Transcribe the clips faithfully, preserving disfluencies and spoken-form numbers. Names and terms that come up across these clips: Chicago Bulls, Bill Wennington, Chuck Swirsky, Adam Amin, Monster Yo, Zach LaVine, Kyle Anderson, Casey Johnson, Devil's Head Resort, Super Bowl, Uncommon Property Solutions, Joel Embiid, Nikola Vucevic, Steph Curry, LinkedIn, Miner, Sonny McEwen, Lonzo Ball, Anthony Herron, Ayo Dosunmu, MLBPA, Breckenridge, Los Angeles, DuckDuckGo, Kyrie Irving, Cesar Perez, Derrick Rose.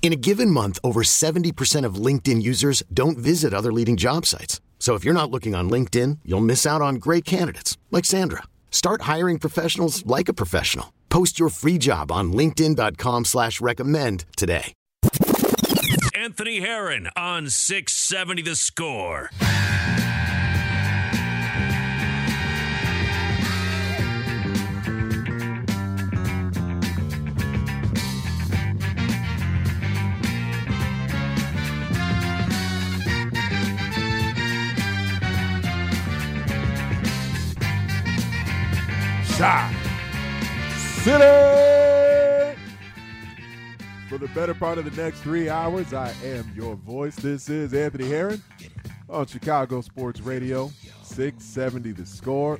In a given month, over seventy percent of LinkedIn users don't visit other leading job sites. So if you're not looking on LinkedIn, you'll miss out on great candidates like Sandra. Start hiring professionals like a professional. Post your free job on linkedin dot com slash recommend today. Anthony Herron on six seventy The Score. Shot City! For the better part of the next three hours, I am your voice. This is Anthony Herron on Chicago Sports Radio, six seventy The Score.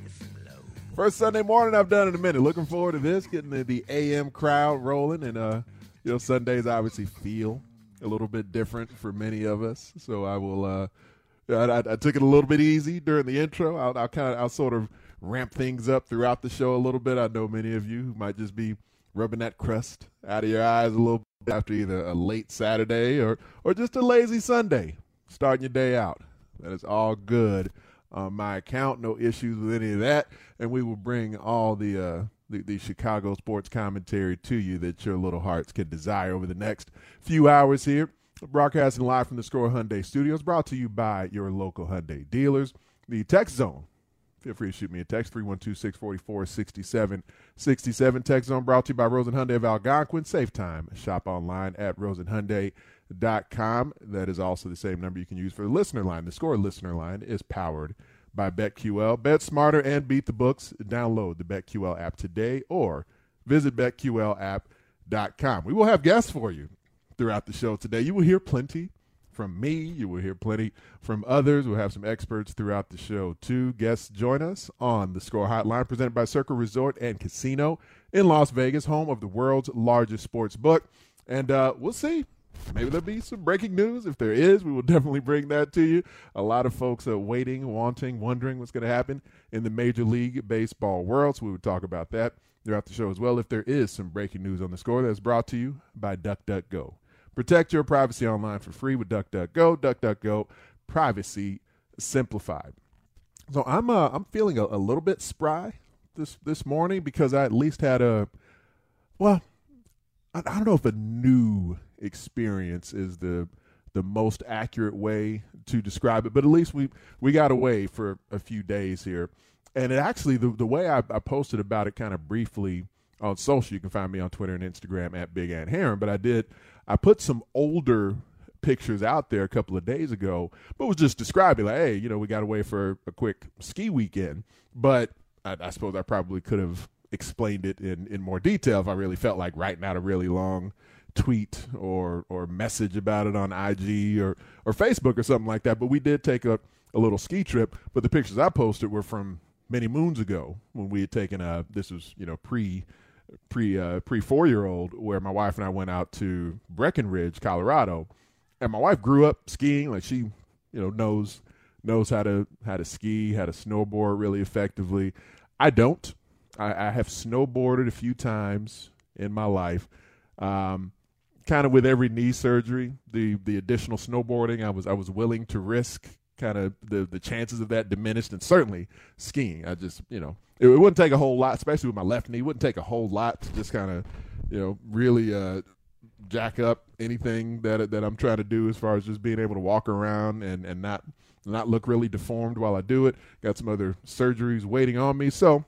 First Sunday morning I've done in a minute. Looking forward to this, getting the, the A M crowd rolling. And, uh, you know, Sundays obviously feel a little bit different for many of us. So I will, uh, I, I took it a little bit easy during the intro. I'll, I'll kind of, I'll sort of, ramp things up throughout the show a little bit. I know many of you who might just be rubbing that crust out of your eyes a little bit after either a late Saturday or or just a lazy Sunday, starting your day out. That is all good on my account. No issues with any of that. And we will bring all the, uh, the, the Chicago sports commentary to you that your little hearts can desire over the next few hours here. Broadcasting live from the Score Hyundai Studios, brought to you by your local Hyundai dealers. The Tech Zone. Feel free to shoot me a text, three one two, six four four, six seven six seven. Text Zone brought to you by Rosen Hyundai of Algonquin. Save time. Shop online at rosen hyundai dot com. That is also the same number you can use for the listener line. The Score listener line is powered by BetQL. Bet smarter and beat the books. Download the BetQL app today or visit bet Q L app dot com. We will have guests for you throughout the show today. You will hear plenty from me, you will hear plenty from others. We'll have some experts throughout the show too. Guests join us on the Score Hotline, presented by Circa Resort and Casino in Las Vegas, home of the world's largest sports book. And uh, we'll see. Maybe there'll be some breaking news. If there is, we will definitely bring that to you. A lot of folks are waiting, wanting, wondering what's going to happen in the Major League Baseball world. So we would talk about that throughout the show as well. If there is some breaking news on the Score, that's brought to you by DuckDuckGo. Protect your privacy online for free with DuckDuckGo. DuckDuckGo, privacy simplified. So I'm uh, I'm feeling a, a little bit spry this this morning because I at least had a, well, I, I don't know if a new experience is the the most accurate way to describe it, but at least we we got away for a few days here. And it actually, the, the way I, I posted about it kind of briefly on social, you can find me on Twitter and Instagram at Big Ant Herron, but I did... I put some older pictures out there a couple of days ago, but was just describing like, hey, you know, we got away for a quick ski weekend. But I, I suppose I probably could have explained it in, in more detail if I really felt like writing out a really long tweet or or message about it on I G or, or Facebook or something like that. But we did take a, a little ski trip, but the pictures I posted were from many moons ago when we had taken a, this was, you know, pre pre uh, pre four-year-old, where my wife and I went out to Breckenridge, Colorado, and my wife grew up skiing. Like she, you know, knows knows how to how to ski, how to snowboard really effectively. I don't. I, I have snowboarded a few times in my life. Um, kind of with every knee surgery, the the additional snowboarding, I was I was willing to risk. Kind of the the chances of that diminished, and certainly skiing. I just, you know, it, it wouldn't take a whole lot, especially with my left knee. It wouldn't take a whole lot to just kind of, you know, really uh, jack up anything that that I'm trying to do as far as just being able to walk around and, and not not look really deformed while I do it. Got some other surgeries waiting on me, so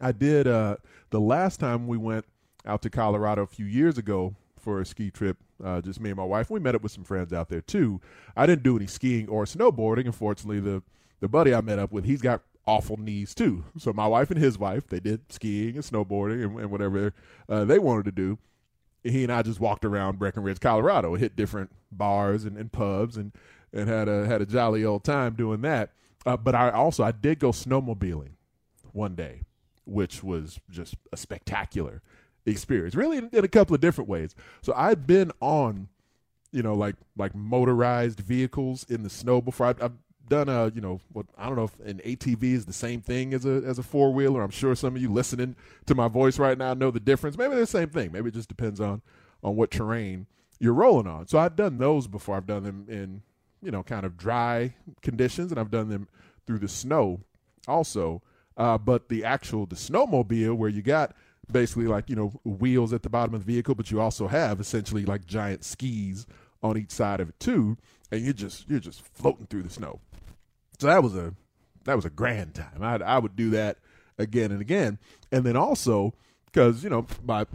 I did. Uh, the last time we went, out to Colorado a few years ago for a ski trip, uh, just me and my wife. We met up with some friends out there, too. I didn't do any skiing or snowboarding. Unfortunately, the, the buddy I met up with, he's got awful knees, too. So my wife and his wife, they did skiing and snowboarding and, and whatever uh, they wanted to do. He and I just walked around Breckenridge, Colorado, hit different bars and, and pubs and, and had a had a jolly old time doing that. Uh, but I also I did go snowmobiling one day, which was just a spectacular experience, really in, in a couple of different ways. So I've been on, you know, like like motorized vehicles in the snow before. I've, I've done a, you know, what I don't know if an A T V is the same thing as a as a four wheeler. I'm sure some of you listening to my voice right now know the difference. Maybe they're the same thing. Maybe it just depends on on what terrain you're rolling on. So I've done those before. I've done them in, you know, kind of dry conditions, and I've done them through the snow also. Uh, but the actual the snowmobile, where you got basically like, you know, wheels at the bottom of the vehicle, but you also have essentially like giant skis on each side of it too, and you're just you're just floating through the snow. So that was a that was a grand time. I I would do that again and again. And then also because, you know, my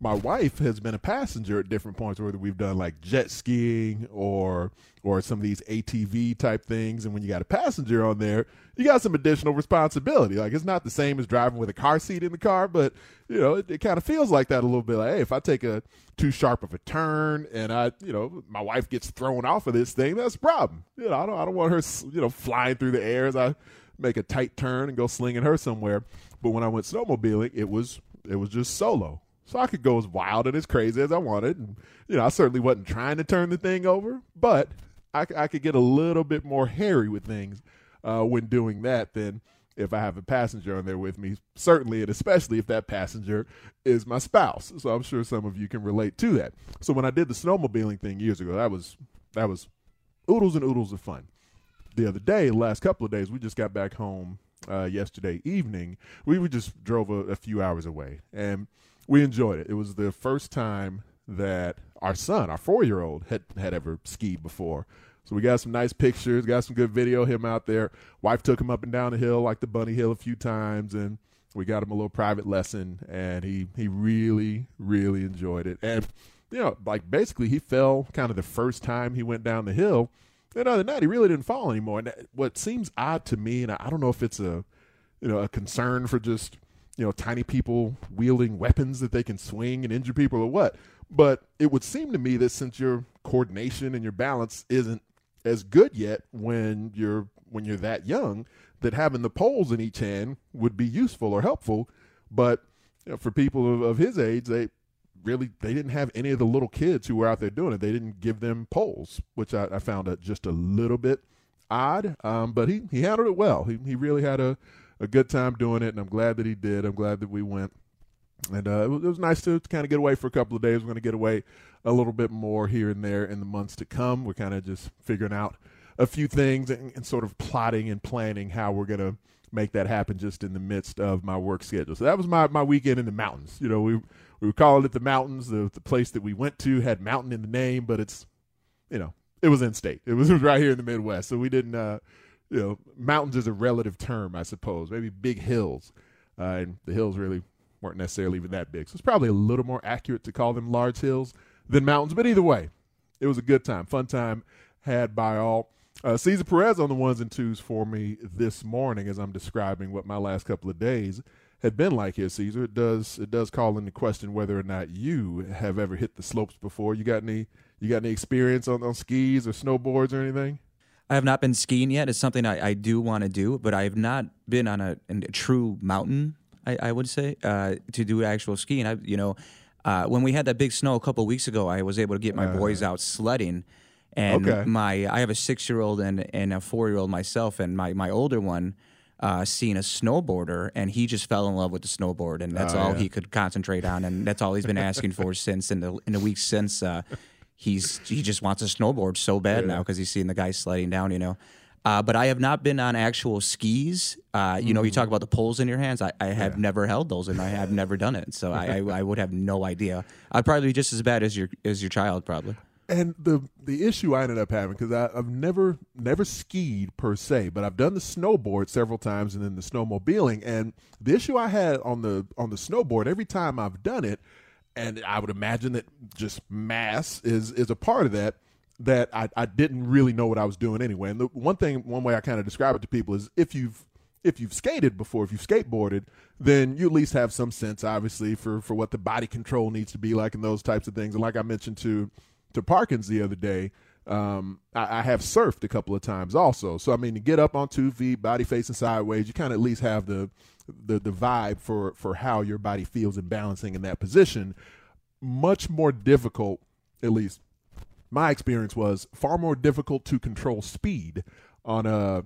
my wife has been a passenger at different points, whether we've done like jet skiing or or some of these A T V type things. And when you got a passenger on there, you got some additional responsibility. Like, it's not the same as driving with a car seat in the car, but, you know, it, it kind of feels like that a little bit. Like, hey, if I take a too sharp of a turn and I, you know, my wife gets thrown off of this thing, that's a problem. You know, I don't I don't want her, you know, flying through the air as I make a tight turn and go slinging her somewhere. But when I went snowmobiling, it was it was just solo. So I could go as wild and as crazy as I wanted. And, you know, I certainly wasn't trying to turn the thing over, but I, I could get a little bit more hairy with things uh, when doing that than if I have a passenger on there with me, certainly, and especially if that passenger is my spouse. So I'm sure some of you can relate to that. So when I did the snowmobiling thing years ago, that was that was oodles and oodles of fun. The other day, the last couple of days, we just got back home uh, yesterday evening. We, we just drove a, a few hours away, and we enjoyed it. It was the first time that our son, our four-year-old, had, had ever skied before. So we got some nice pictures, got some good video of him out there. Wife took him up and down the hill, like the bunny hill, a few times, and we got him a little private lesson, and he, he really, really enjoyed it. And, you know, like basically he fell kind of the first time he went down the hill. And other than that, he really didn't fall anymore. And that, what seems odd to me, and I don't know if it's a, you know, a concern for just – you know, tiny people wielding weapons that they can swing and injure people or what. But it would seem to me that since your coordination and your balance isn't as good yet when you're when you're that young, that having the poles in each hand would be useful or helpful. But, you know, for people of, of his age, they really they didn't have any of the little kids who were out there doing it. They didn't give them poles, which I, I found a, just a little bit odd. Um, but he, he handled it well. He he really had a A good time doing it, and I'm glad that he did. I'm glad that we went, and uh, it, was, it was nice to, to kind of get away for a couple of days. We're going to get away a little bit more here and there in the months to come. We're kind of just figuring out a few things and, and sort of plotting and planning how we're going to make that happen just in the midst of my work schedule. So that was my, my weekend in the mountains. You know, we we were calling it the mountains. The, the place that we went to had mountain in the name, but it's, you know, it was in state. It was, it was right here in the Midwest, so we didn't uh, – you know, mountains is a relative term, I suppose. Maybe big hills. Uh, and the hills really weren't necessarily even that big. So it's probably a little more accurate to call them large hills than mountains. But either way, it was a good time. Fun time had by all. Uh, Cesar Perez on the ones and twos for me this morning as I'm describing what my last couple of days had been like here, Cesar. It does it does call into question whether or not you have ever hit the slopes before. You got any, you got any experience on, on skis or snowboards or anything? I have not been skiing yet. It's something I, I do want to do, but I have not been on a, a true mountain, I, I would say, uh, to do actual skiing. I, you know, uh, when we had that big snow a couple of weeks ago, I was able to get my uh, boys out sledding. And okay. my I have a six-year-old and, and a four-year-old myself, and my, my older one uh, seen a snowboarder, and he just fell in love with the snowboard, and that's oh, all yeah. he could concentrate on, and that's all he's been asking for since in the, in the weeks since uh He's he just wants a snowboard so bad yeah. now because he's seeing the guy sliding down, you know. Uh, but I have not been on actual skis. Uh, you mm. know, you talk about the poles in your hands. I, I have yeah. never held those, and I have never done it. So I, I, I would have no idea. I'd probably be just as bad as your as your child probably. And the the issue I ended up having, because I've never never skied per se, but I've done the snowboard several times and then the snowmobiling. And the issue I had on the on the snowboard every time I've done it and I would imagine that just mass is is a part of that, that I, I didn't really know what I was doing anyway. And the one thing, one way I kind of describe it to people is if you've if you've skated before, if you've skateboarded, then you at least have some sense, obviously, for, for what the body control needs to be like and those types of things. And like I mentioned to to Parkins the other day, um, I, I have surfed a couple of times also. So, I mean, to get up on two feet, body facing sideways, you kind of at least have the, the the vibe for for how your body feels and balancing in that position. Much more difficult, at least my experience was, far more difficult to control speed on a,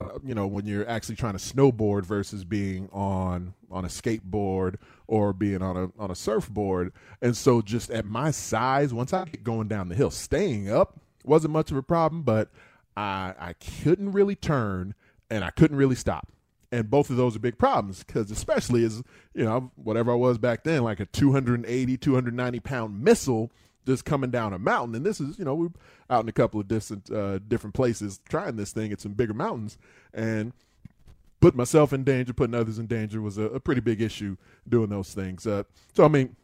Uh, you know, when you're actually trying to snowboard versus being on on a skateboard or being on a on a surfboard. And so just at my size, once I get going down the hill, staying up wasn't much of a problem, but I I couldn't really turn and I couldn't really stop. And both of those are big problems because especially as, you know, whatever I was back then, like a two eighty, two ninety pound missile just coming down a mountain. And this is, you know, we're out in a couple of distant, uh, different places trying this thing at some bigger mountains, and put myself in danger, putting others in danger was a, a pretty big issue doing those things. Uh, so, I mean,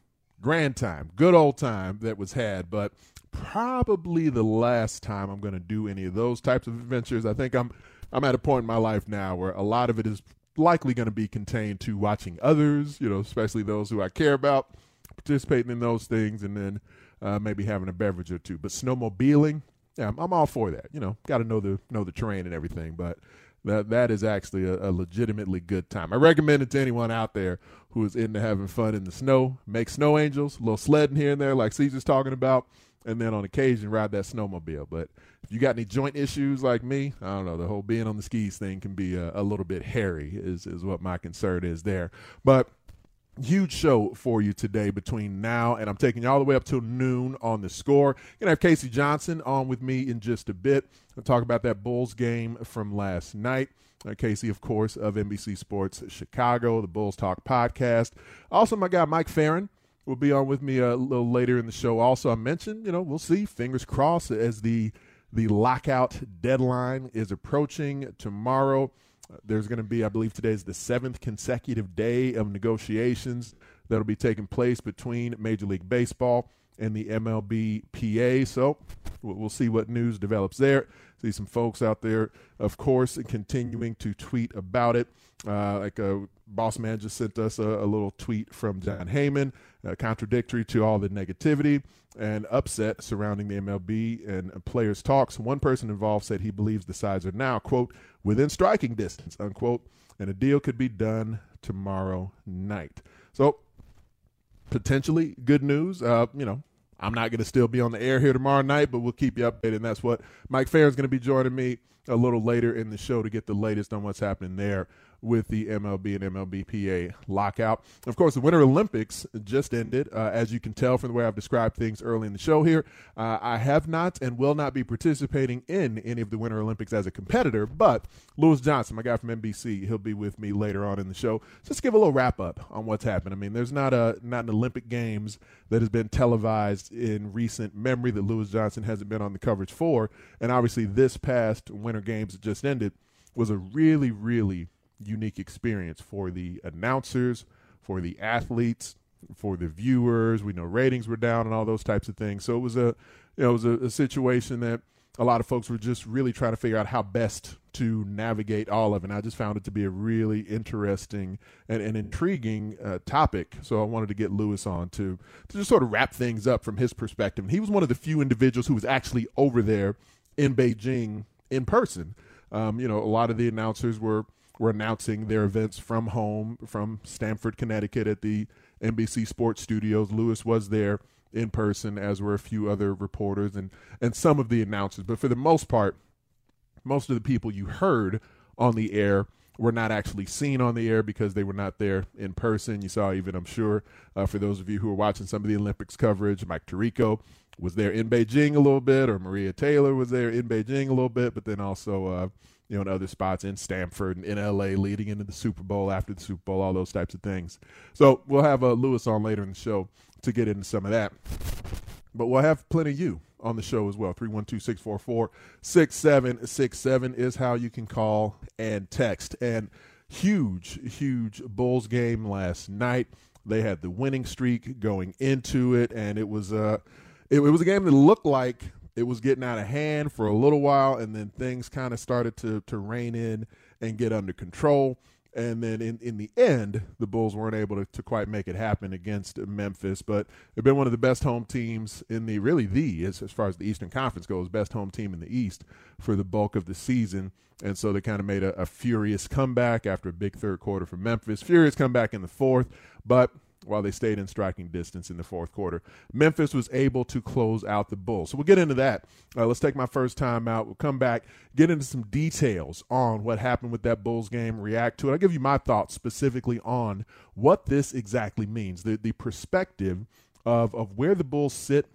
grand time, good old time that was had, but probably the last time I'm going to do any of those types of adventures. I think I'm, I'm at a point in my life now where a lot of it is likely going to be contained to watching others, you know, especially those who I care about, participating in those things. And then, Uh, maybe having a beverage or two, but snowmobiling, yeah, I'm, I'm all for that. You know, got to know the know the terrain and everything, but that that is actually a, a legitimately good time. I recommend it to anyone out there who is into having fun in the snow. Make snow angels, a little sledding here and there, like Caesar's talking about, and then on occasion ride that snowmobile. But if you got any joint issues like me, I don't know, the whole being on the skis thing can be a, a little bit hairy. Is is what my concern is there, but. Huge show for you today between now and I'm taking you all the way up till noon on The Score. Gonna have Casey Johnson on with me in just a bit. I'll talk about that Bulls game from last night. Uh, Casey, of course, of N B C Sports Chicago, the Bulls Talk podcast. Also, my guy Mike Farron will be on with me a little later in the show. Also, I mentioned, you know, we'll see. Fingers crossed as the the lockout deadline is approaching tomorrow. There's going to be, I believe today's the seventh consecutive day of negotiations that will be taking place between Major League Baseball and the M L B P A. So we'll see what news develops there. See some folks out there, of course, continuing to tweet about it. Uh, like a boss man just sent us a, a little tweet from John Heyman, uh, contradictory to all the negativity and upset surrounding the M L B and players' talks. One person involved said he believes the sides are now, quote, within striking distance, unquote, and a deal could be done tomorrow night. So potentially good news. Uh, you know, I'm not going to still be on the air here tomorrow night, but we'll keep you updated. And that's what Mike Fair is going to be joining me a little later in the show to get the latest on what's happening there with the M L B and M L B P A lockout. Of course, the Winter Olympics just ended. Uh, as you can tell from the way I've described things early in the show here, uh, I have not and will not be participating in any of the Winter Olympics as a competitor, but Lewis Johnson, my guy from N B C, he'll be with me later on in the show. Just give a little wrap up on what's happened. I mean, there's not a not an Olympic Games that has been televised in recent memory that Lewis Johnson hasn't been on the coverage for, and obviously this past Winter Games that just ended was a really, really unique experience for the announcers, for the athletes, for the viewers. We know ratings were down and all those types of things. So it was a, you know, it was a, a situation that a lot of folks were just really trying to figure out how best to navigate all of it. And I just found it to be a really interesting and, and intriguing uh, topic. So I wanted to get Lewis on to, to just sort of wrap things up from his perspective. And he was one of the few individuals who was actually over there in Beijing in person. Um, you know, a lot of the announcers were We're announcing their events from home, from Stamford, Connecticut at the N B C Sports Studios. Lewis was there in person, as were a few other reporters and, and some of the announcers. But for the most part, most of the people you heard on the air were not actually seen on the air because they were not there in person. You saw even, I'm sure, uh, for those of you who were watching some of the Olympics coverage, Mike Tirico was there in Beijing a little bit, or Maria Taylor was there in Beijing a little bit, but then also uh, – you know, in other spots in Stamford and in L A leading into the Super Bowl, after the Super Bowl, all those types of things. So we'll have uh, Lewis on later in the show to get into some of that. But we'll have plenty of you on the show as well. three one two, six four four, six seven six seven is how you can call and text. And huge, huge Bulls game last night. They had the winning streak going into it, and it was uh, it, it was a game that looked like it was getting out of hand for a little while, and then things kind of started to to rein in and get under control. And then in, in the end, the Bulls weren't able to, to quite make it happen against Memphis, but they've been one of the best home teams in the, really the, as, as far as the Eastern Conference goes, best home team in the East for the bulk of the season. And so they kind of made a, a furious comeback after a big third quarter from Memphis. Furious comeback in the fourth, but while they stayed in striking distance in the fourth quarter, Memphis was able to close out the Bulls. So we'll get into that. Uh, let's take my first time out. We'll come back, get into some details on what happened with that Bulls game, react to it. I'll give you my thoughts specifically on what this exactly means, the, the perspective of, of where the Bulls sit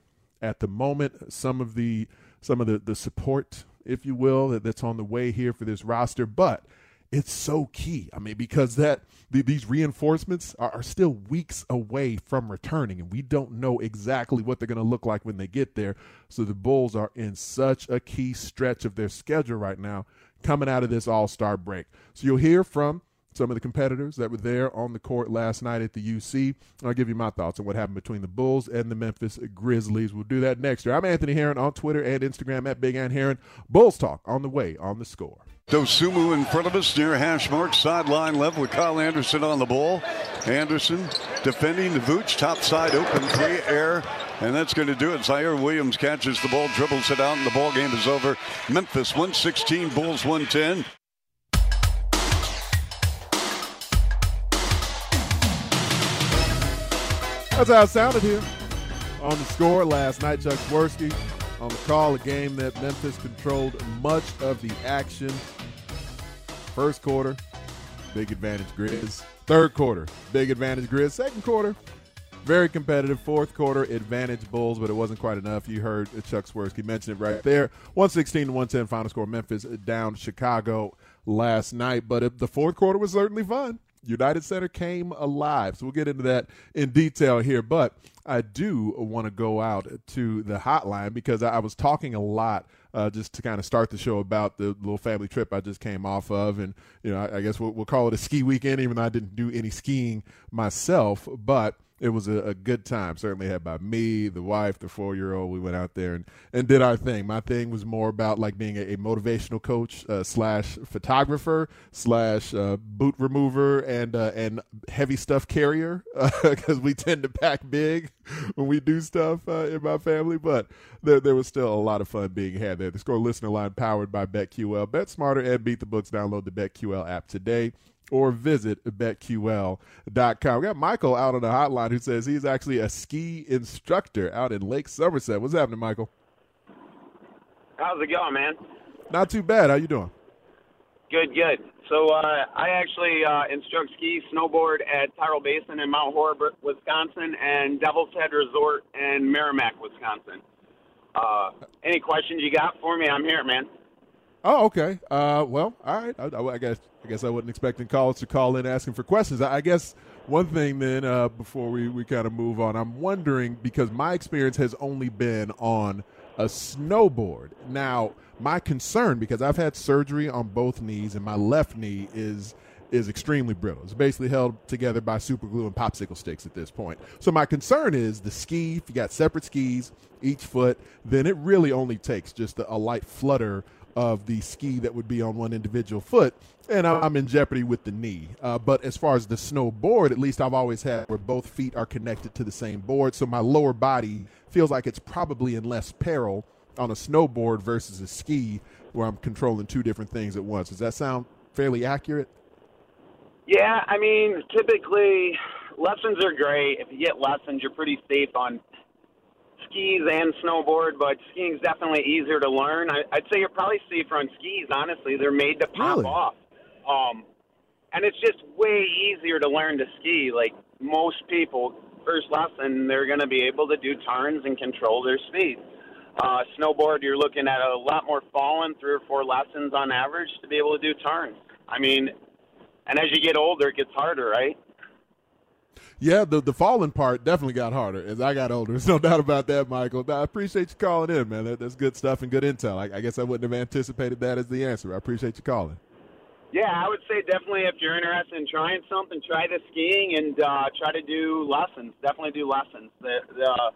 at the moment, some of the some of the, the support, if you will, that, that's on the way here for this roster. But it's so key. I mean, because that the, these reinforcements are, are still weeks away from returning, and we don't know exactly what they're going to look like when they get there. So the Bulls are in such a key stretch of their schedule right now coming out of this all-star break. So you'll hear from some of the competitors that were there on the court last night at the U C. I'll give you my thoughts on what happened between the Bulls and the Memphis Grizzlies. We'll do that next year. I'm Anthony Herron on Twitter and Instagram at Big Ant Herron. Bulls talk on the way on The Score. Dosunmu in front of us near hash mark, sideline level with Kyle Anderson on the ball. Anderson defending the Vooch, top side open three air, and that's going to do it. Zaire Williams catches the ball, dribbles it out, and the ball game is over. Memphis one sixteen, Bulls one ten. That's how it sounded here on The Score last night. Chuck Swirsky on the call, a game that Memphis controlled much of the action. First quarter, big advantage Grizz. Third quarter, big advantage Grizz. Second quarter, very competitive. Fourth quarter, advantage Bulls, but it wasn't quite enough. You heard Chuck Swirsky mention it right there. one sixteen to one ten final score. Memphis down Chicago last night, but the fourth quarter was certainly fun. United Center came alive. So we'll get into that in detail here. But I do want to go out to the hotline because I was talking a lot uh, just to kind of start the show about the little family trip I just came off of. And, you know, I, I guess we'll, we'll call it a ski weekend, even though I didn't do any skiing myself. But it was a, a good time, certainly had by me, the wife, the four-year-old. We went out there and, and did our thing. My thing was more about like being a, a motivational coach uh, slash photographer slash uh, boot remover and uh, and heavy stuff carrier because uh, we tend to pack big when we do stuff uh, in my family. But there, there was still a lot of fun being had there. The Score listener line powered by BetQL. Bet smarter and beat the books. Download the BetQL app today or visit bet Q L dot com. We got Michael out on the hotline who says he's actually a ski instructor out in Lake Somerset. What's happening, Michael? How's it going, man? Not too bad. How you doing? Good, good. So uh, I actually uh, instruct ski, snowboard at Tyrell Basin in Mount Horeb, Wisconsin, and Devil's Head Resort in Merrimack, Wisconsin. Uh, any questions you got for me? I'm here, man. Oh, okay. Uh, well, all right. I, I, I guess I guess I wasn't expecting callers to call in asking for questions. I, I guess one thing then uh, before we, we kind of move on, I'm wondering because my experience has only been on a snowboard. Now, my concern, because I've had surgery on both knees and my left knee is is extremely brittle. It's basically held together by super glue and popsicle sticks at this point. So my concern is the ski, if you got separate skis, each foot, then it really only takes just a, a light flutter of the ski that would be on one individual foot, and I'm in jeopardy with the knee. Uh, but as far as the snowboard, at least I've always had where both feet are connected to the same board, so my lower body feels like it's probably in less peril on a snowboard versus a ski where I'm controlling two different things at once. Does that sound fairly accurate? Yeah, I mean, typically lessons are great. If you get lessons, you're pretty safe on skis and snowboard, but skiing is definitely easier to learn. I, I'd say you're probably safer on skis, honestly. They're made to pop really? off. Um, and it's just way easier to learn to ski. Like most people, first lesson, they're going to be able to do turns and control their speed. Uh, snowboard, you're looking at a lot more falling, three or four lessons on average to be able to do turns. I mean, and as you get older, it gets harder, right? Yeah, the the falling part definitely got harder as I got older. There's no doubt about that, Michael. I appreciate you calling in, man. That, that's good stuff and good intel. I, I guess I wouldn't have anticipated that as the answer. I appreciate you calling. Yeah, I would say definitely if you're interested in trying something, try the skiing and uh, try to do lessons. Definitely do lessons. The, the,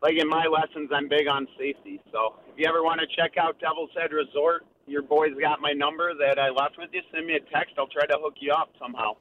like in my lessons, I'm big on safety. So if you ever want to check out Devil's Head Resort, your boy's got my number that I left with you. Send me a text. I'll try to hook you up somehow.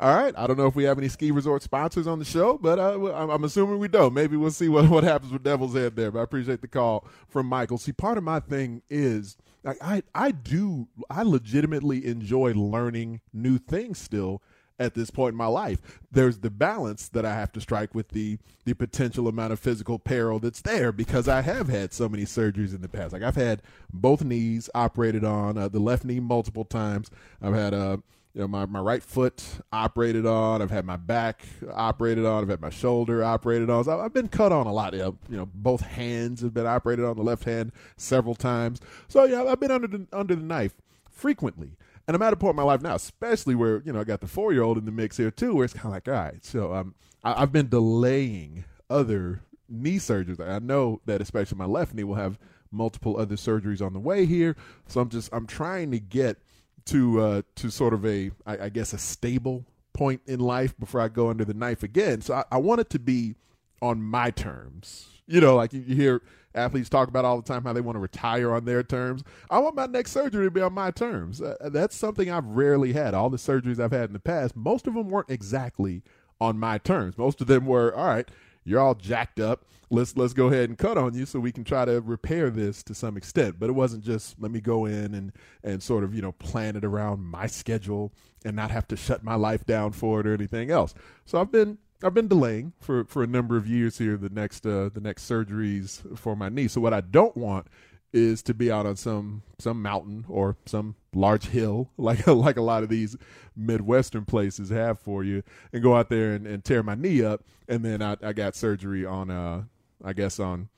All right. I don't know if we have any ski resort sponsors on the show, but I, I'm assuming we don't. Maybe we'll see what, what happens with Devil's Head there. But I appreciate the call from Michael. See, part of my thing is – Like I, I do, I legitimately enjoy learning new things still at this point in my life. There's the balance that I have to strike with the the potential amount of physical peril that's there because I have had so many surgeries in the past. Like I've had both knees operated on, uh, the left knee multiple times. I've had uh, you know, my, my right foot operated on. I've had my back operated on. I've had my shoulder operated on. So I've been cut on a lot. You know, you know, both hands have been operated on, the left hand several times. So, yeah, I've been under the, under the knife frequently. And I'm at a point in my life now, especially where, you know, I got the four-year-old in the mix here, too, where it's kind of like, all right, so um, I, I've been delaying other knee surgeries. I know that especially my left knee will have multiple other surgeries on the way here. So I'm just I'm trying to get to uh, to sort of a, I, I guess, a stable point in life before I go under the knife again. So I, I want it to be on my terms. You know, like you, you hear athletes talk about all the time how they want to retire on their terms. I want my next surgery to be on my terms. Uh, that's something I've rarely had. All the surgeries I've had in the past, most of them weren't exactly on my terms. Most of them were, all right, you're all jacked up. Let's let's go ahead and cut on you so we can try to repair this to some extent. But it wasn't just let me go in and, and sort of, you know, plan it around my schedule and not have to shut my life down for it or anything else. So I've been I've been delaying for, for a number of years here the next uh, the next surgeries for my knee. So what I don't want is to be out on some some mountain or some large hill like like a lot of these Midwestern places have for you and go out there and, and tear my knee up, and then I, I got surgery on uh I guess on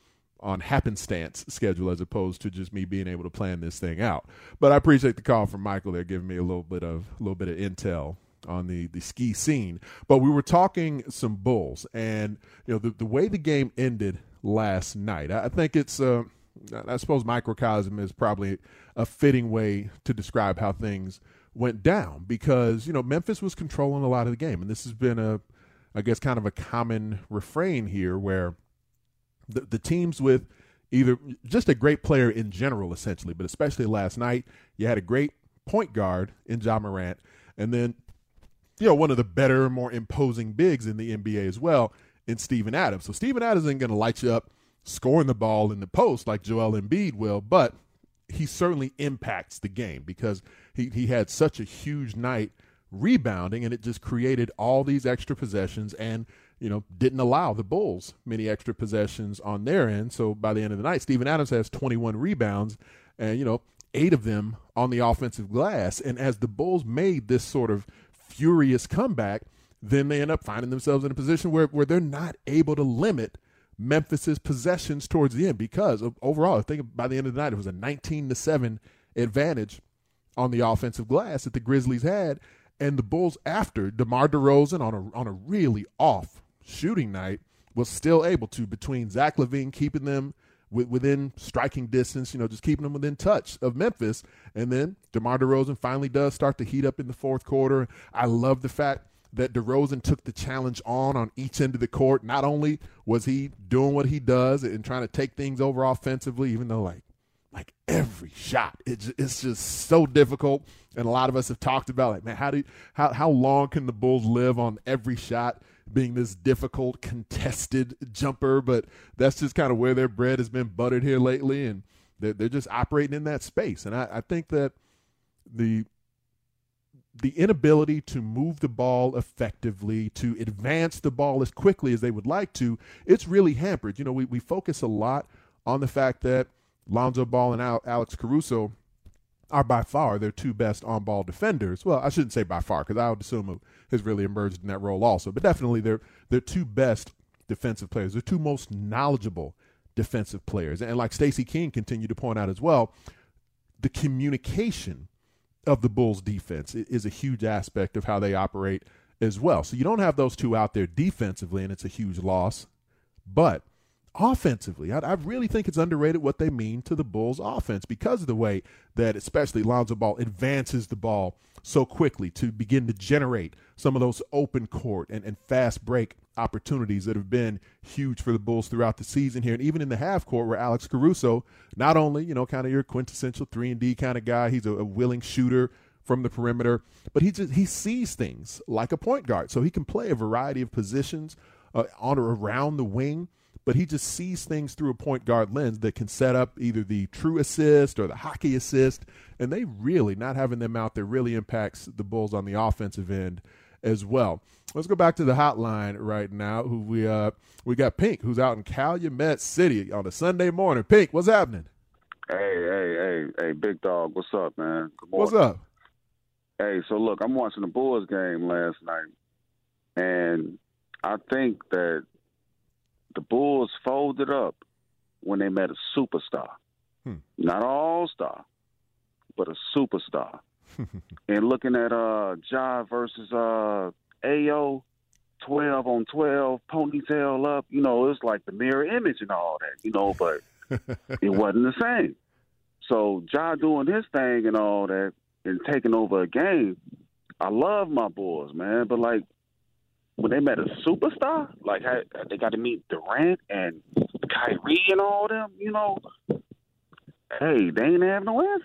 on happenstance schedule as opposed to just me being able to plan this thing out. But I appreciate the call from Michael there, giving me a little bit of a little bit of intel on the, the ski scene. But we were talking some Bulls, and you know the, the way the game ended last night, I think it's uh, I suppose microcosm is probably a fitting way to describe how things went down, because you know Memphis was controlling a lot of the game, and this has been a I guess kind of a common refrain here where the, the teams with either just a great player in general essentially, but especially last night you had a great point guard in Ja Morant, and then you know one of the better, more imposing bigs in the N B A as well in Steven Adams. So Steven Adams isn't going to light you up scoring the ball in the post like Joel Embiid will, but he certainly impacts the game because he, he had such a huge night rebounding, and it just created all these extra possessions and, you know, didn't allow the Bulls many extra possessions on their end. So by the end of the night, Steven Adams has twenty-one rebounds and, you know, eight of them on the offensive glass. And as the Bulls made this sort of furious comeback, then they end up finding themselves in a position where, where they're not able to limit Memphis's possessions towards the end, because of overall, I think by the end of the night, it was a nineteen to seven advantage on the offensive glass that the Grizzlies had. And the Bulls, after DeMar DeRozan on a, on a really off shooting night, was still able to, between Zach LaVine keeping them w- within striking distance, you know, just keeping them within touch of Memphis. And then DeMar DeRozan finally does start to heat up in the fourth quarter. I love the fact that DeRozan took the challenge on on each end of the court. Not only was he doing what he does and trying to take things over offensively, even though like like every shot, it's, it's just so difficult. And a lot of us have talked about like, man, how do you, how how long can the Bulls live on every shot being this difficult, contested jumper? But that's just kind of where their bread has been buttered here lately, and they're, they're just operating in that space. And I, I think that the – the inability to move the ball effectively, to advance the ball as quickly as they would like to, it's really hampered. You know, we, we focus a lot on the fact that Lonzo Ball and Al- Alex Caruso are by far their two best on-ball defenders. Well, I shouldn't say by far, because I would assume has really emerged in that role also, but definitely they're, they're two best defensive players. They're two most knowledgeable defensive players. And like Stacey King continued to point out as well, the communication of the Bulls defense is a huge aspect of how they operate as well. So you don't have those two out there defensively, and it's a huge loss. But offensively. I, I really think it's underrated what they mean to the Bulls offense because of the way that especially Lonzo Ball advances the ball so quickly to begin to generate some of those open court and, and fast break opportunities that have been huge for the Bulls throughout the season here. And even in the half court where Alex Caruso, not only, you know, kind of your quintessential three and D kind of guy, he's a, a willing shooter from the perimeter, but he just, he sees things like a point guard. So he can play a variety of positions uh, on or around the wing, but he just sees things through a point guard lens that can set up either the true assist or the hockey assist. And they really, not having them out there really impacts the Bulls on the offensive end as well. Let's go back to the hotline right now. Who we uh we got Pink, who's out in Calumet City on a Sunday morning. Pink, what's happening? Hey, hey, hey, hey, big dog, what's up, man? Good morning. What's up? Hey, so look, I'm watching the Bulls game last night, and I think that the Bulls folded up when they met a superstar. Hmm. Not an all-star, but a superstar. And looking at uh, Ja versus uh, A O, twelve on twelve, ponytail up, you know, it's like the mirror image and all that, you know, but it wasn't the same. So Ja doing his thing and all that and taking over a game, I love my Bulls, man, but like, when they met a superstar, like they got to meet Durant and Kyrie and all them, you know, hey, they ain't have no answer.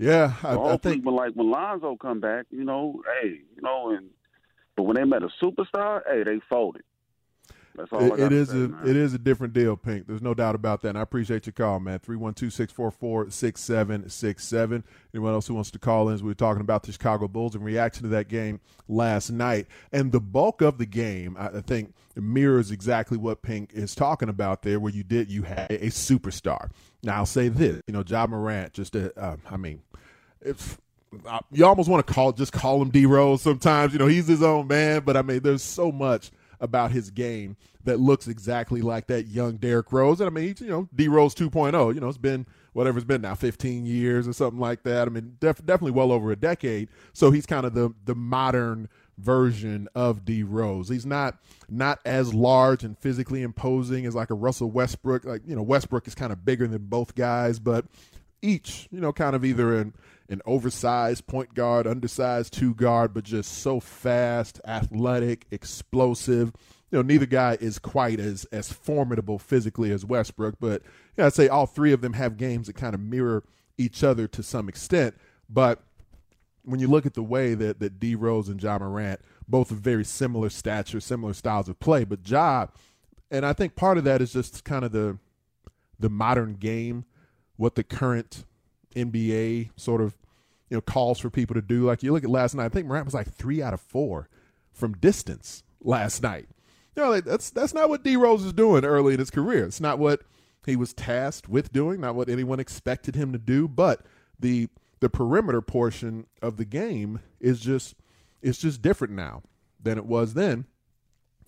Yeah, I, so I think people like when Lonzo come back, you know, hey, you know, and but when they met a superstar, hey, they folded. That's all it, I got it is. Say, a, man. It is a different deal, Pink. There's no doubt about that. And I appreciate your call, man. three one two, six four four, six seven six seven. Anyone else who wants to call in, as we were talking about the Chicago Bulls in reaction to that game last night. And the bulk of the game, I think, mirrors exactly what Pink is talking about there, where you did, you had a superstar. Now, I'll say this, you know, Ja Morant, just, a, uh, I mean, it's, uh, you almost want to call just call him D-Rose sometimes. You know, he's his own man, but, I mean, there's so much about his game that looks exactly like that young Derrick Rose. And, I mean, you know, D-Rose two point oh, you know, it's been whatever it's been now, fifteen years or something like that. I mean, def- definitely well over a decade. So he's kind of the the modern version of D-Rose. He's not not as large and physically imposing as like a Russell Westbrook. Like, you know, Westbrook is kind of bigger than both guys, but each, you know, kind of either an, an oversized point guard, undersized two guard, but just so fast, athletic, explosive. You know, neither guy is quite as as formidable physically as Westbrook, but you know, I'd say all three of them have games that kind of mirror each other to some extent. But when you look at the way that, that D. Rose and Ja Morant, both of very similar stature, similar styles of play, but Ja, and I think part of that is just kind of the the modern game, what the current N B A sort of, you know, calls for people to do. Like you look at last night, I think Morant was like three out of four from distance last night. You know, like that's that's not what D. Rose is doing early in his career. It's not what he was tasked with doing, not what anyone expected him to do. But the the perimeter portion of the game is just it's just different now than it was then.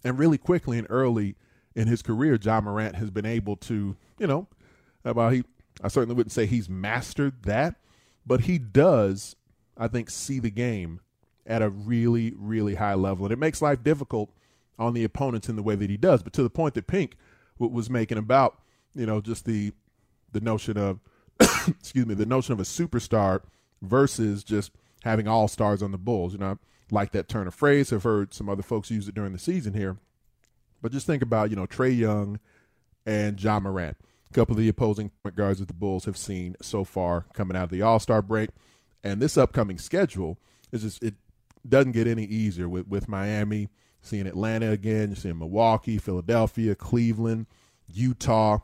And really quickly and early in his career, Ja Morant has been able to, you know, about he I certainly wouldn't say he's mastered that, but he does, I think, see the game at a really, really high level. And it makes life difficult on the opponents in the way that he does. But to the point that Pink w- was making about, you know, just the the notion of, excuse me, the notion of a superstar versus just having all stars on the Bulls. You know, I like that turn of phrase. I've heard some other folks use it during the season here. But just think about, you know, Trae Young and Ja Morant, a couple of the opposing point guards that the Bulls have seen so far coming out of the all-star break. And this upcoming schedule is just, it doesn't get any easier with, with Miami, seeing Atlanta again, you're seeing Milwaukee, Philadelphia, Cleveland, Utah.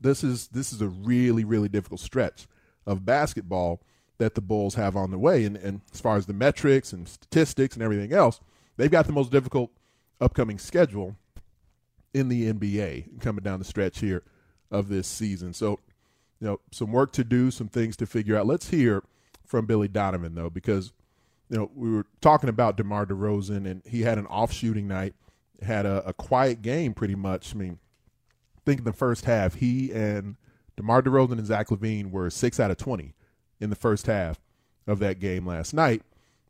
This is this is a really, really difficult stretch of basketball that the Bulls have on the way. And, and as far as the metrics and statistics and everything else, they've got the most difficult upcoming schedule in the N B A coming down the stretch here of this season. So, you know, some work to do, some things to figure out. Let's hear from Billy Donovan, though, because you know, we were talking about DeMar DeRozan, and he had an off-shooting night, had a, a quiet game pretty much. I mean, I think in the first half, he and DeMar DeRozan and Zach LaVine were six out of twenty in the first half of that game last night.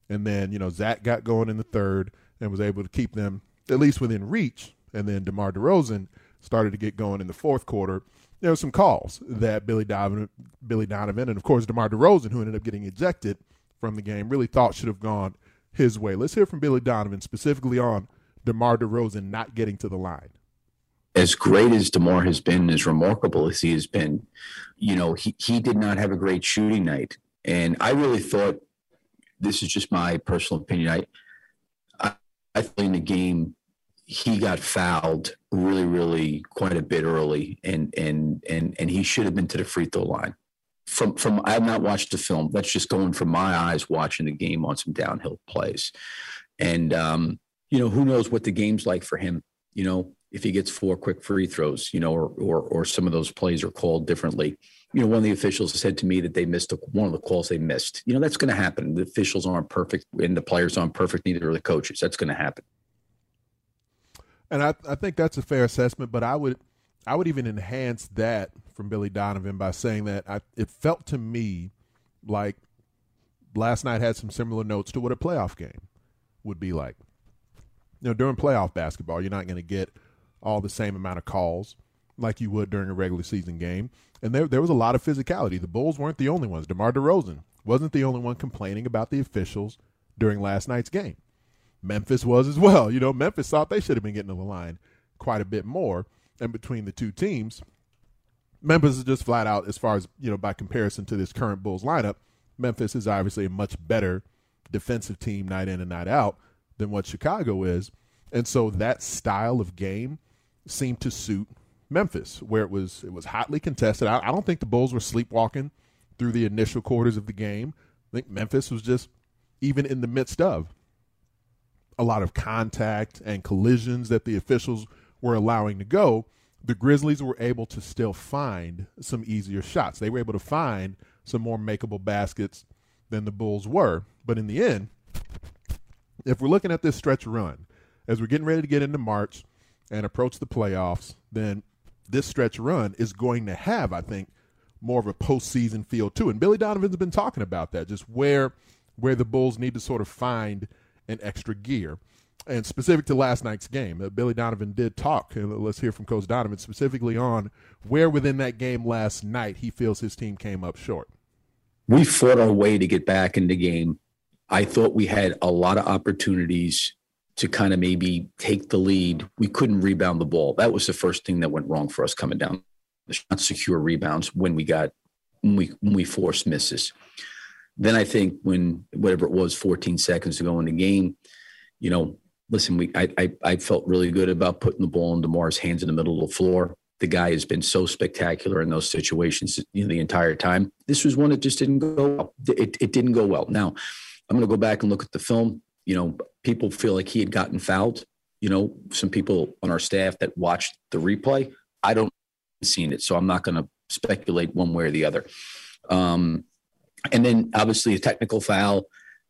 And then, you know, Zach got going in the third and was able to keep them at least within reach. And then DeMar DeRozan started to get going in the fourth quarter, there were some calls that Billy Donovan, Billy Donovan and, of course, DeMar DeRozan, who ended up getting ejected from the game, really thought should have gone his way. Let's hear from Billy Donovan specifically on DeMar DeRozan not getting to the line. As great as DeMar has been, as remarkable as he has been, you know, he, he did not have a great shooting night. And I really thought, this is just my personal opinion, I I, I thought in the game he got fouled really, really quite a bit early, and and and and he should have been to the free throw line. From from I've not watched the film. That's just going from my eyes watching the game on some downhill plays. And, um, you know, who knows what the game's like for him, you know, if he gets four quick free throws, you know, or, or, or some of those plays are called differently. You know, one of the officials said to me that they missed a, one of the calls they missed. You know, that's going to happen. The officials aren't perfect and the players aren't perfect, neither are the coaches. That's going to happen. And I, I think that's a fair assessment, but I would, I would even enhance that from Billy Donovan by saying that I, it felt to me like last night had some similar notes to what a playoff game would be like. You know, during playoff basketball, you're not going to get all the same amount of calls like you would during a regular season game. And there there was a lot of physicality. The Bulls weren't the only ones. DeMar DeRozan wasn't the only one complaining about the officials during last night's game. Memphis was as well. You know, Memphis thought they should have been getting to the line quite a bit more. And between the two teams, Memphis is just flat out, as far as, you know, by comparison to this current Bulls lineup, Memphis is obviously a much better defensive team night in and night out than what Chicago is. And so that style of game seemed to suit Memphis, where it was it was hotly contested. I, I don't think the Bulls were sleepwalking through the initial quarters of the game. I think Memphis was just, even in the midst of a lot of contact and collisions that the officials were allowing to go, the Grizzlies were able to still find some easier shots. They were able to find some more makeable baskets than the Bulls were. But in the end, if we're looking at this stretch run, as we're getting ready to get into March and approach the playoffs, then this stretch run is going to have, I think, more of a postseason feel too. And Billy Donovan's been talking about that, just where where the Bulls need to sort of find an extra gear. And specific to last night's game, uh, Billy Donovan did talk, and let's hear from Coach Donovan specifically on where within that game last night he feels his team came up short. We fought our way to get back in the game. I thought we had a lot of opportunities to kind of maybe take the lead. We couldn't rebound the ball. That was the first thing that went wrong for us coming down. Not secure rebounds when we got, when we, when we forced misses. Then I think when, whatever it was, fourteen seconds to go in the game, you know, listen, we, I, I, I felt really good about putting the ball in DeMar's hands in the middle of the floor. The guy has been so spectacular in those situations, you know, the entire time. This was one that just didn't go well. It, it didn't go well. Now I'm going to go back and look at the film. You know, people feel like he had gotten fouled. You know, some people on our staff that watched the replay, I don't seen it, so I'm not going to speculate one way or the other. Um, and then obviously a technical foul,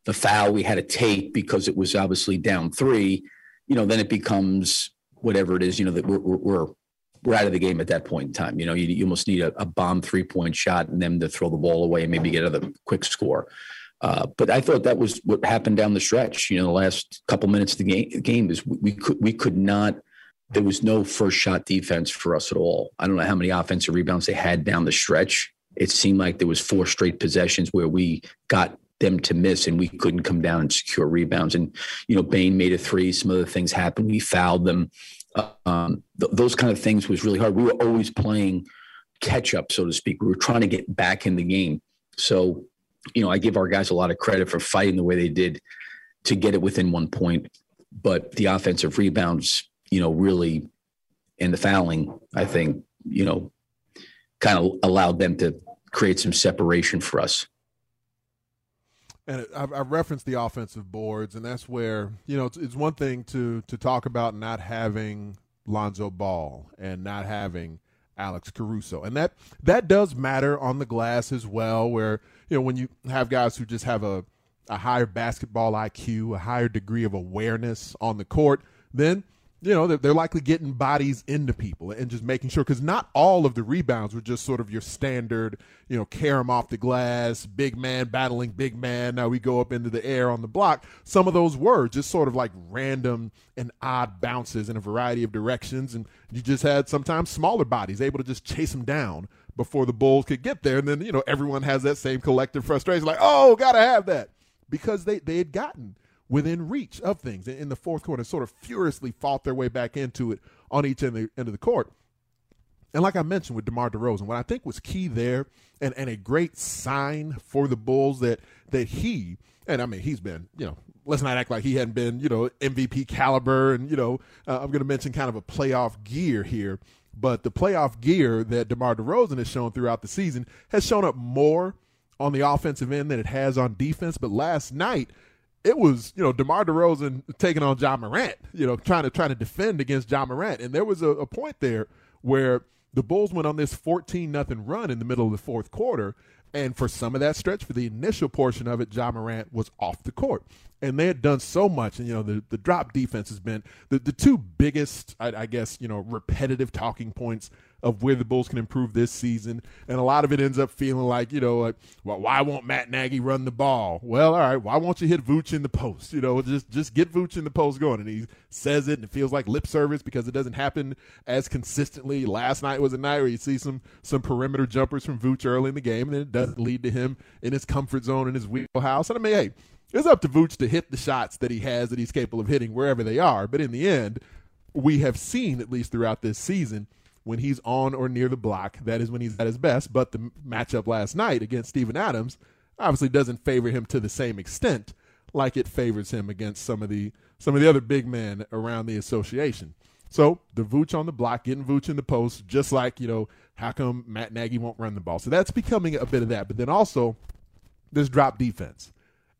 the foul we had to take because it was obviously down three. You know, then it becomes whatever it is. You know, that we're we're we're out of the game at that point in time. You know, you, you almost need a, a bomb three point shot and them to throw the ball away and maybe get another quick score. Uh, but I thought that was what happened down the stretch. You know, the last couple minutes of the game, game is we, we could we could not. There was no first shot defense for us at all. I don't know how many offensive rebounds they had down the stretch. It seemed like there was four straight possessions where we got them to miss and we couldn't come down and secure rebounds. And, you know, Bain made a three. Some other things happened. We fouled them. Um, th- those kind of things was really hard. We were always playing catch up, so to speak. We were trying to get back in the game. So, you know, I give our guys a lot of credit for fighting the way they did to get it within one point, but the offensive rebounds, you know, really, and the fouling, I think, you know, kind of allowed them to create some separation for us. And I, I referenced the offensive boards, and that's where, you know, it's, it's one thing to to talk about not having Lonzo Ball and not having Alex Caruso. And that that does matter on the glass as well, where, you know, when you have guys who just have a, a higher basketball I Q, a higher degree of awareness on the court, then you know, they're, they're likely getting bodies into people and just making sure, because not all of the rebounds were just sort of your standard, you know, carry them off the glass, big man battling big man, now we go up into the air on the block. Some of those were just sort of like random and odd bounces in a variety of directions, and you just had sometimes smaller bodies able to just chase them down before the Bulls could get there. And then, you know, everyone has that same collective frustration, like, oh, gotta have that, because they, they had gotten within reach of things in the fourth quarter, sort of furiously fought their way back into it on each end of the, end of the court. And like I mentioned with DeMar DeRozan, what I think was key there, and, and a great sign for the Bulls that that he, and I mean, he's been, you know, let's not act like he hadn't been, you know, M V P caliber. And, you know, uh, I'm going to mention kind of a playoff gear here, but the playoff gear that DeMar DeRozan has shown throughout the season has shown up more on the offensive end than it has on defense. But last night, it was, you know, DeMar DeRozan taking on Ja Morant, you know, trying to trying to defend against Ja Morant. And there was a, a point there where the Bulls went on this fourteen nothing run in the middle of the fourth quarter. And for some of that stretch, for the initial portion of it, Ja Morant was off the court. And they had done so much. And, you know, the, the drop defense has been the, the two biggest, I, I guess, you know, repetitive talking points of where the Bulls can improve this season. And a lot of it ends up feeling like, you know, like, well, why won't Matt Nagy run the ball? Well, all right, why won't you hit Vooch in the post? You know, just just get Vooch in the post going. And he says it, and it feels like lip service because it doesn't happen as consistently. Last night was a night where you see some some perimeter jumpers from Vooch early in the game, and then it doesn't lead to him in his comfort zone, in his wheelhouse. And I mean, hey, it's up to Vooch to hit the shots that he has, that he's capable of hitting wherever they are. But in the end, we have seen, at least throughout this season, when he's on or near the block, that is when he's at his best. But the matchup last night against Steven Adams obviously doesn't favor him to the same extent like it favors him against some of the some of the other big men around the association. So the Vooch on the block, getting Vooch in the post, just like, you know, how come Matt Nagy won't run the ball? So that's becoming a bit of that. But then also this drop defense.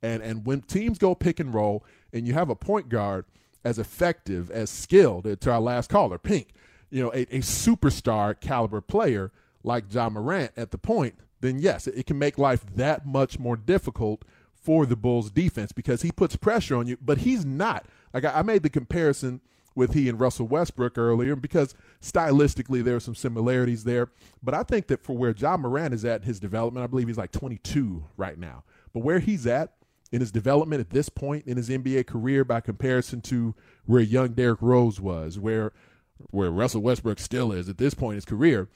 And and when teams go pick and roll and you have a point guard as effective, as skilled, to our last caller, Pink, you know, a, a superstar caliber player like Ja Morant at the point, then yes, it, it can make life that much more difficult for the Bulls defense because he puts pressure on you, but he's not. Like I, I made the comparison with he and Russell Westbrook earlier because stylistically there are some similarities there. But I think that for where Ja Morant is at in his development, I believe he's like twenty-two right now. But where he's at in his development at this point in his N B A career by comparison to where young Derrick Rose was, where – where Russell Westbrook still is at this point in his career,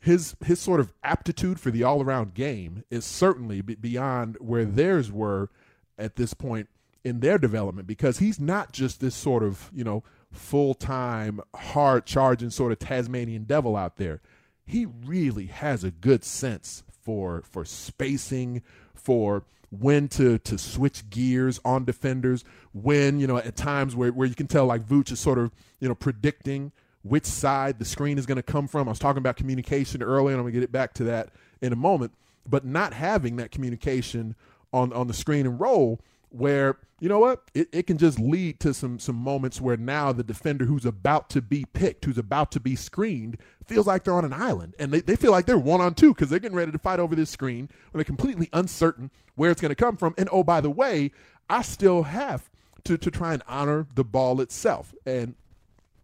his his sort of aptitude for the all-around game is certainly b- beyond where theirs were at this point in their development because he's not just this sort of, you know, full-time, hard-charging sort of Tasmanian devil out there. He really has a good sense for for spacing, for when to to switch gears on defenders, when, you know, at times where, where you can tell like Vooch is sort of, you know, predicting which side the screen is going to come from. I was talking about communication earlier, and I'm going to get it back to that in a moment. But not having that communication on, on the screen and roll where, you know what, it, it can just lead to some some moments where now the defender who's about to be picked, who's about to be screened, feels like they're on an island. And they, they feel like they're one-on-two because they're getting ready to fight over this screen when they're completely uncertain where it's going to come from. And, oh, by the way, I still have to, to try and honor the ball itself. And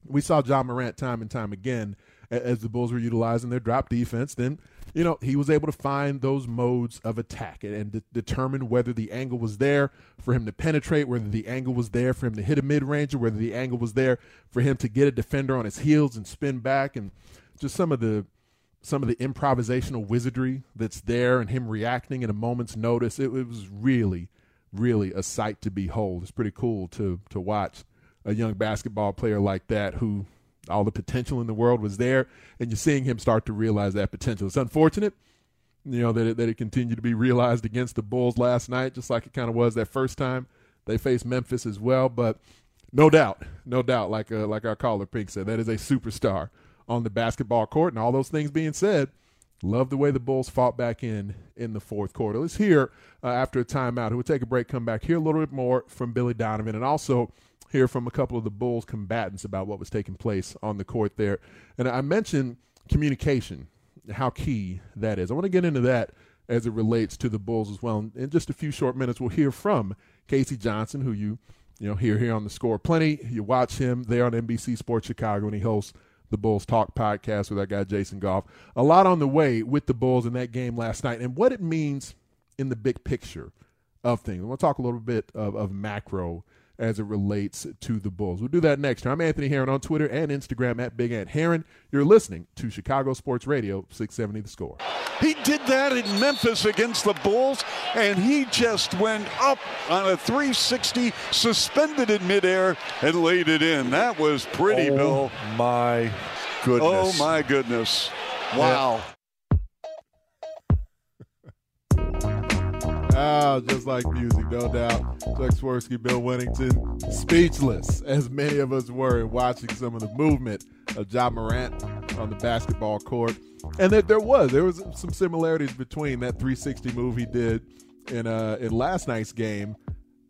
we saw Ja Morant time and time again as the Bulls were utilizing their drop defense. Then, you know, he was able to find those modes of attack and, and de- determine whether the angle was there for him to penetrate, whether the angle was there for him to hit a mid-ranger, whether the angle was there for him to get a defender on his heels and spin back, and just some of the some of the improvisational wizardry that's there and him reacting at a moment's notice. It, it was really, really a sight to behold. It's pretty cool to to watch a young basketball player like that who all the potential in the world was there, and you're seeing him start to realize that potential. It's unfortunate, you know, that it, that it continued to be realized against the Bulls last night, just like it kind of was that first time they faced Memphis as well. But no doubt, no doubt, like uh, like our caller Pink said, that is a superstar on the basketball court. And all those things being said, love the way the Bulls fought back in in the fourth quarter. Let's hear uh, after a timeout. We'll take a break, come back, hear a little bit more from Billy Donovan, and also hear from a couple of the Bulls combatants about what was taking place on the court there. And I mentioned communication, how key that is. I want to get into that as it relates to the Bulls as well. In just a few short minutes, we'll hear from Casey Johnson, who you you know, here, here on The Score plenty. You watch him there on N B C Sports Chicago, and he hosts the Bulls Talk podcast with our guy Jason Goff. A lot on the way with the Bulls in that game last night and what it means in the big picture of things. We'll talk a little bit of, of macro as it relates to the Bulls. We'll do that next time. I'm Anthony Herron on Twitter and Instagram at Big Ant Herron. You're listening to Chicago Sports Radio, six seventy The Score. He did that in Memphis against the Bulls, and he just went up on a three sixty, suspended in midair, and laid it in. That was pretty, oh, Bill. Oh, my goodness. Oh, my goodness. Wow. Ah, just like music, no doubt. Chuck Swirsky, Bill Wennington, speechless, as many of us were, in watching some of the movement of Ja Morant on the basketball court. And that there was. There was some similarities between that three sixty move he did in, uh, in last night's game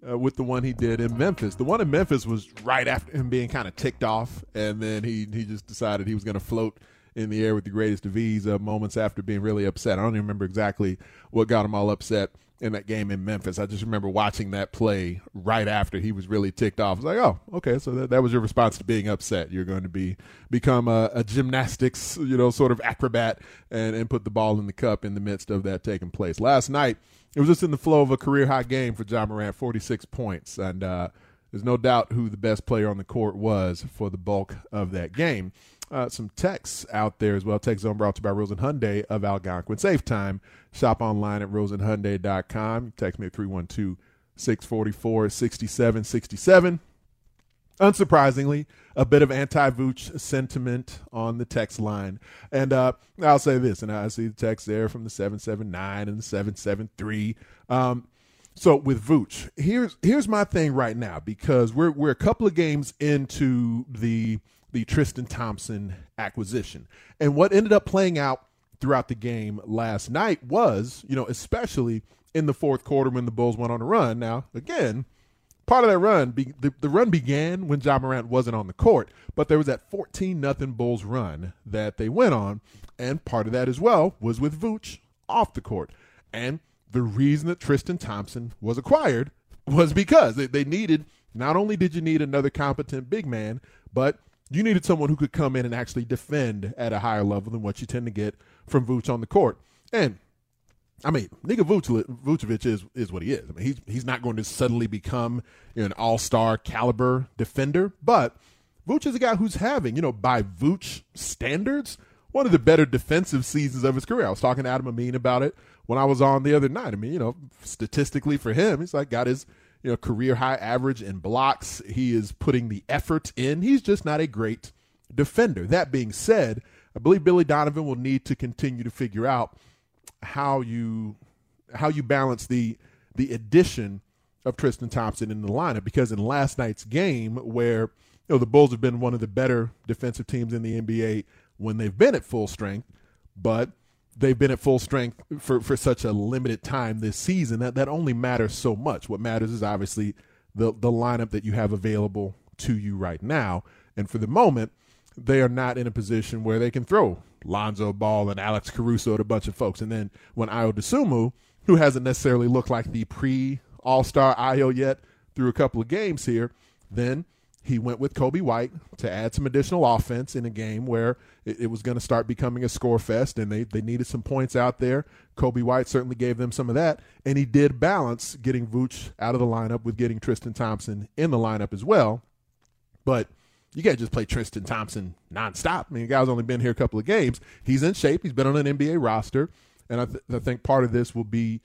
uh, with the one he did in Memphis. The one in Memphis was right after him being kind of ticked off, and then he, he just decided he was going to float in the air with the greatest of ease uh, moments after being really upset. I don't even remember exactly what got him all upset in that game in Memphis. I just remember watching that play right after he was really ticked off. I was like, oh, okay, so that, that was your response to being upset. You're going to be become a, a gymnastics, you know, sort of acrobat and, and put the ball in the cup in the midst of that taking place. Last night, it was just in the flow of a career-high game for Ja Morant, forty-six points, and uh, there's no doubt who the best player on the court was for the bulk of that game. Uh, some texts out there as well. Text zone brought to you by Rosen Hyundai of Algonquin. Save time. Shop online at rosen hyundai dot com. Text me at three one two, six four four, six seven six seven. Unsurprisingly, a bit of anti-Vooch sentiment on the text line. And uh, I'll say this, and I see the text there from the seven seven nine and the seven seven three. Um, so with Vooch, here's here's my thing right now, because we're we're a couple of games into the – the Tristan Thompson acquisition. And what ended up playing out throughout the game last night was, you know, especially in the fourth quarter when the Bulls went on a run. Now, again, part of that run, be, the, the run began when Ja Morant wasn't on the court, but there was that fourteen nothing Bulls run that they went on, and part of that as well was with Vooch off the court. And the reason that Tristan Thompson was acquired was because they, they needed, not only did you need another competent big man, but you needed someone who could come in and actually defend at a higher level than what you tend to get from Vooch on the court. And, I mean, Nikola Vucevic is is what he is. I mean, he's, he's not going to suddenly become, you know, an all-star caliber defender, but Vooch is a guy who's having, you know, by Vooch standards, one of the better defensive seasons of his career. I was talking to Adam Amin about it when I was on the other night. I mean, you know, statistically for him, he's like got his – you know, career high average in blocks. He is putting the effort in. He's just not a great defender. That being said, I believe Billy Donovan will need to continue to figure out how you how you balance the the addition of Tristan Thompson in the lineup, because in last night's game, where you know the Bulls have been one of the better defensive teams in the N B A when they've been at full strength, but they've been at full strength for, for such a limited time this season that that only matters so much. What matters is obviously the, the lineup that you have available to you right now. And for the moment, they are not in a position where they can throw Lonzo Ball and Alex Caruso at a bunch of folks. And then when Ayo Dosunmu, who hasn't necessarily looked like the pre-All-Star Ayo yet through a couple of games here, then he went with Kobe White to add some additional offense in a game where it, it was going to start becoming a score fest, and they, they needed some points out there. Kobe White certainly gave them some of that, and he did balance getting Vooch out of the lineup with getting Tristan Thompson in the lineup as well. But you can't just play Tristan Thompson nonstop. I mean, the guy's only been here a couple of games. He's in shape. He's been on an N B A roster, and I, th- I think part of this will be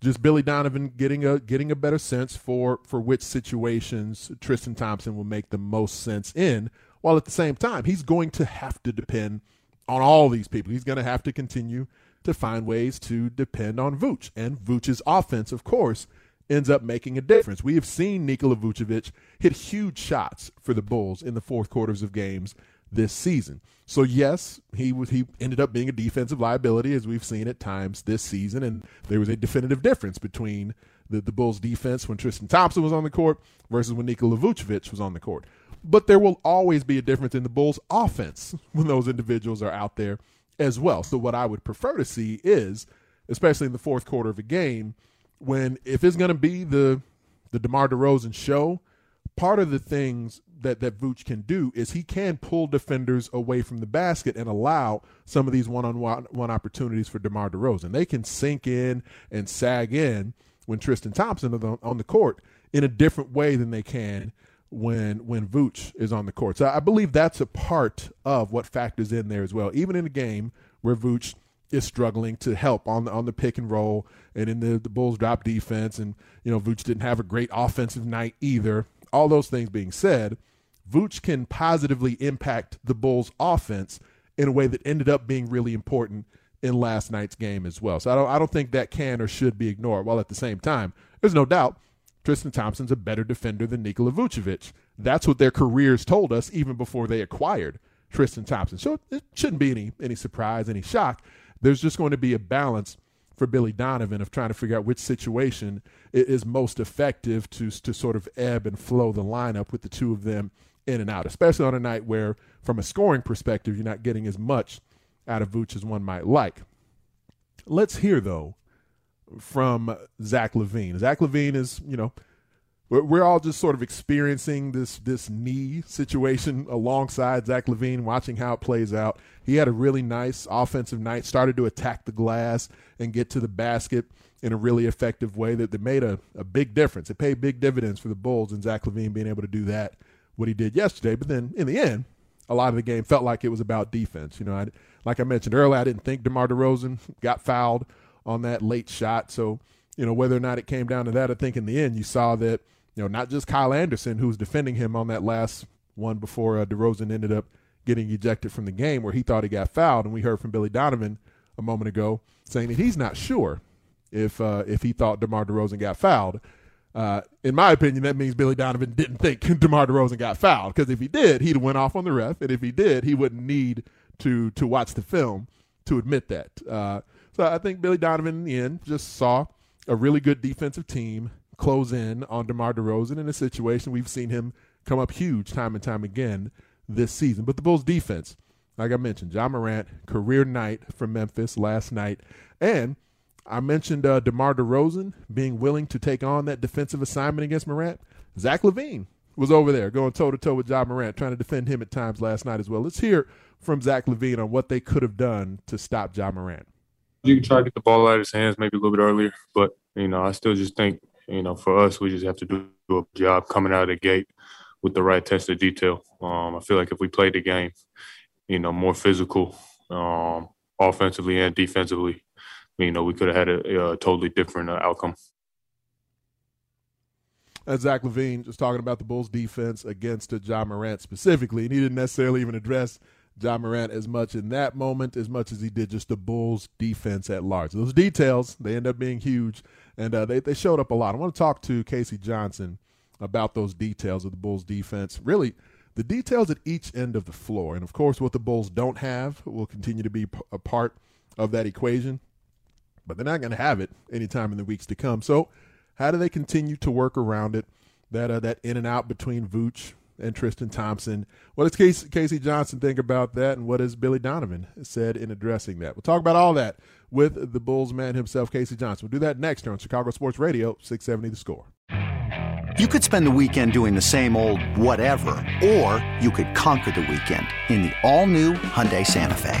just Billy Donovan getting a getting a better sense for, for which situations Tristan Thompson will make the most sense in, while at the same time, he's going to have to depend on all these people. He's going to have to continue to find ways to depend on Vooch. And Vooch's offense, of course, ends up making a difference. We have seen Nikola Vucevic hit huge shots for the Bulls in the fourth quarters of games this season. So yes, he was, he ended up being a defensive liability, as we've seen at times this season, and there was a definitive difference between the, the Bulls' defense when Tristan Thompson was on the court versus when Nikola Vucevic was on the court. But there will always be a difference in the Bulls' offense when those individuals are out there as well. So what I would prefer to see is, especially in the fourth quarter of a game, when if it's going to be the the DeMar DeRozan show part of the things that, that Vooch can do is he can pull defenders away from the basket and allow some of these one-on-one opportunities for DeMar DeRozan. They can sink in and sag in when Tristan Thompson is on, on the court in a different way than they can when when Vooch is on the court. So I believe that's a part of what factors in there as well, even in a game where Vooch is struggling to help on the, on the pick and roll and in the, the Bulls drop defense. And, you know, Vooch didn't have a great offensive night either. All those things being said, Vooch can positively impact the Bulls offense in a way that ended up being really important in last night's game as well. So I don't, I don't think that can or should be ignored. While at the same time, there's no doubt Tristan Thompson's a better defender than Nikola Vucevic. That's what their careers told us even before they acquired Tristan Thompson. So it shouldn't be any any surprise, any shock. There's just going to be a balance for Billy Donovan of trying to figure out which situation is most effective to to sort of ebb and flow the lineup with the two of them in and out, especially on a night where, from a scoring perspective, you're not getting as much out of Vooch as one might like. Let's hear, though, from Zach LaVine. Zach LaVine is, you know, we're, we're all just sort of experiencing this this knee situation alongside Zach LaVine, watching how it plays out. He had a really nice offensive night, started to attack the glass and get to the basket in a really effective way that, that made a, a big difference. It paid big dividends for the Bulls and Zach LaVine being able to do that, what he did yesterday. But then in the end, a lot of the game felt like it was about defense. You know, I, like I mentioned earlier, I didn't think DeMar DeRozan got fouled on that late shot. So, you know, whether or not it came down to that, I think in the end you saw that, you know, not just Kyle Anderson, who was defending him on that last one before uh, DeRozan ended up getting ejected from the game where he thought he got fouled. And we heard from Billy Donovan a moment ago saying that he's not sure if uh, if he thought DeMar DeRozan got fouled. Uh, in my opinion, that means Billy Donovan didn't think DeMar DeRozan got fouled, because if he did, he'd went off on the ref. And if he did, he wouldn't need to to watch the film to admit that. Uh, so I think Billy Donovan in the end just saw a really good defensive team close in on DeMar DeRozan in a situation we've seen him come up huge time and time again this season. But the Bulls defense, like I mentioned, Ja Morant, career night for Memphis last night. And I mentioned uh, DeMar DeRozan being willing to take on that defensive assignment against Morant. Zach LaVine was over there going toe-to-toe with Ja Morant, trying to defend him at times last night as well. Let's hear from Zach LaVine on what they could have done to stop Ja Morant. You can try to get the ball out of his hands maybe a little bit earlier, but, you know, I still just think, you know, for us, we just have to do a job coming out of the gate with the right test of detail. Um, I feel like if we played the game, you know, more physical, um, offensively and defensively, you know, we could have had a, a totally different uh, outcome. That's Zach LaVine just talking about the Bulls' defense against Ja Morant specifically, and he didn't necessarily even address Ja Morant as much in that moment as much as he did just the Bulls' defense at large. Those details, they end up being huge, and uh, they, they showed up a lot. I want to talk to Casey Johnson about those details of the Bulls' defense, really the details at each end of the floor. And, of course, what the Bulls don't have will continue to be a part of that equation. But they're not going to have it anytime in the weeks to come. So how do they continue to work around it, that uh, that in and out between Vooch and Tristan Thompson? What does Casey, Casey Johnson think about that, and what has Billy Donovan said in addressing that? We'll talk about all that with the Bulls man himself, Casey Johnson. We'll do that next here on Chicago Sports Radio, six seventy The Score. You could spend the weekend doing the same old whatever, or you could conquer the weekend in the all-new Hyundai Santa Fe.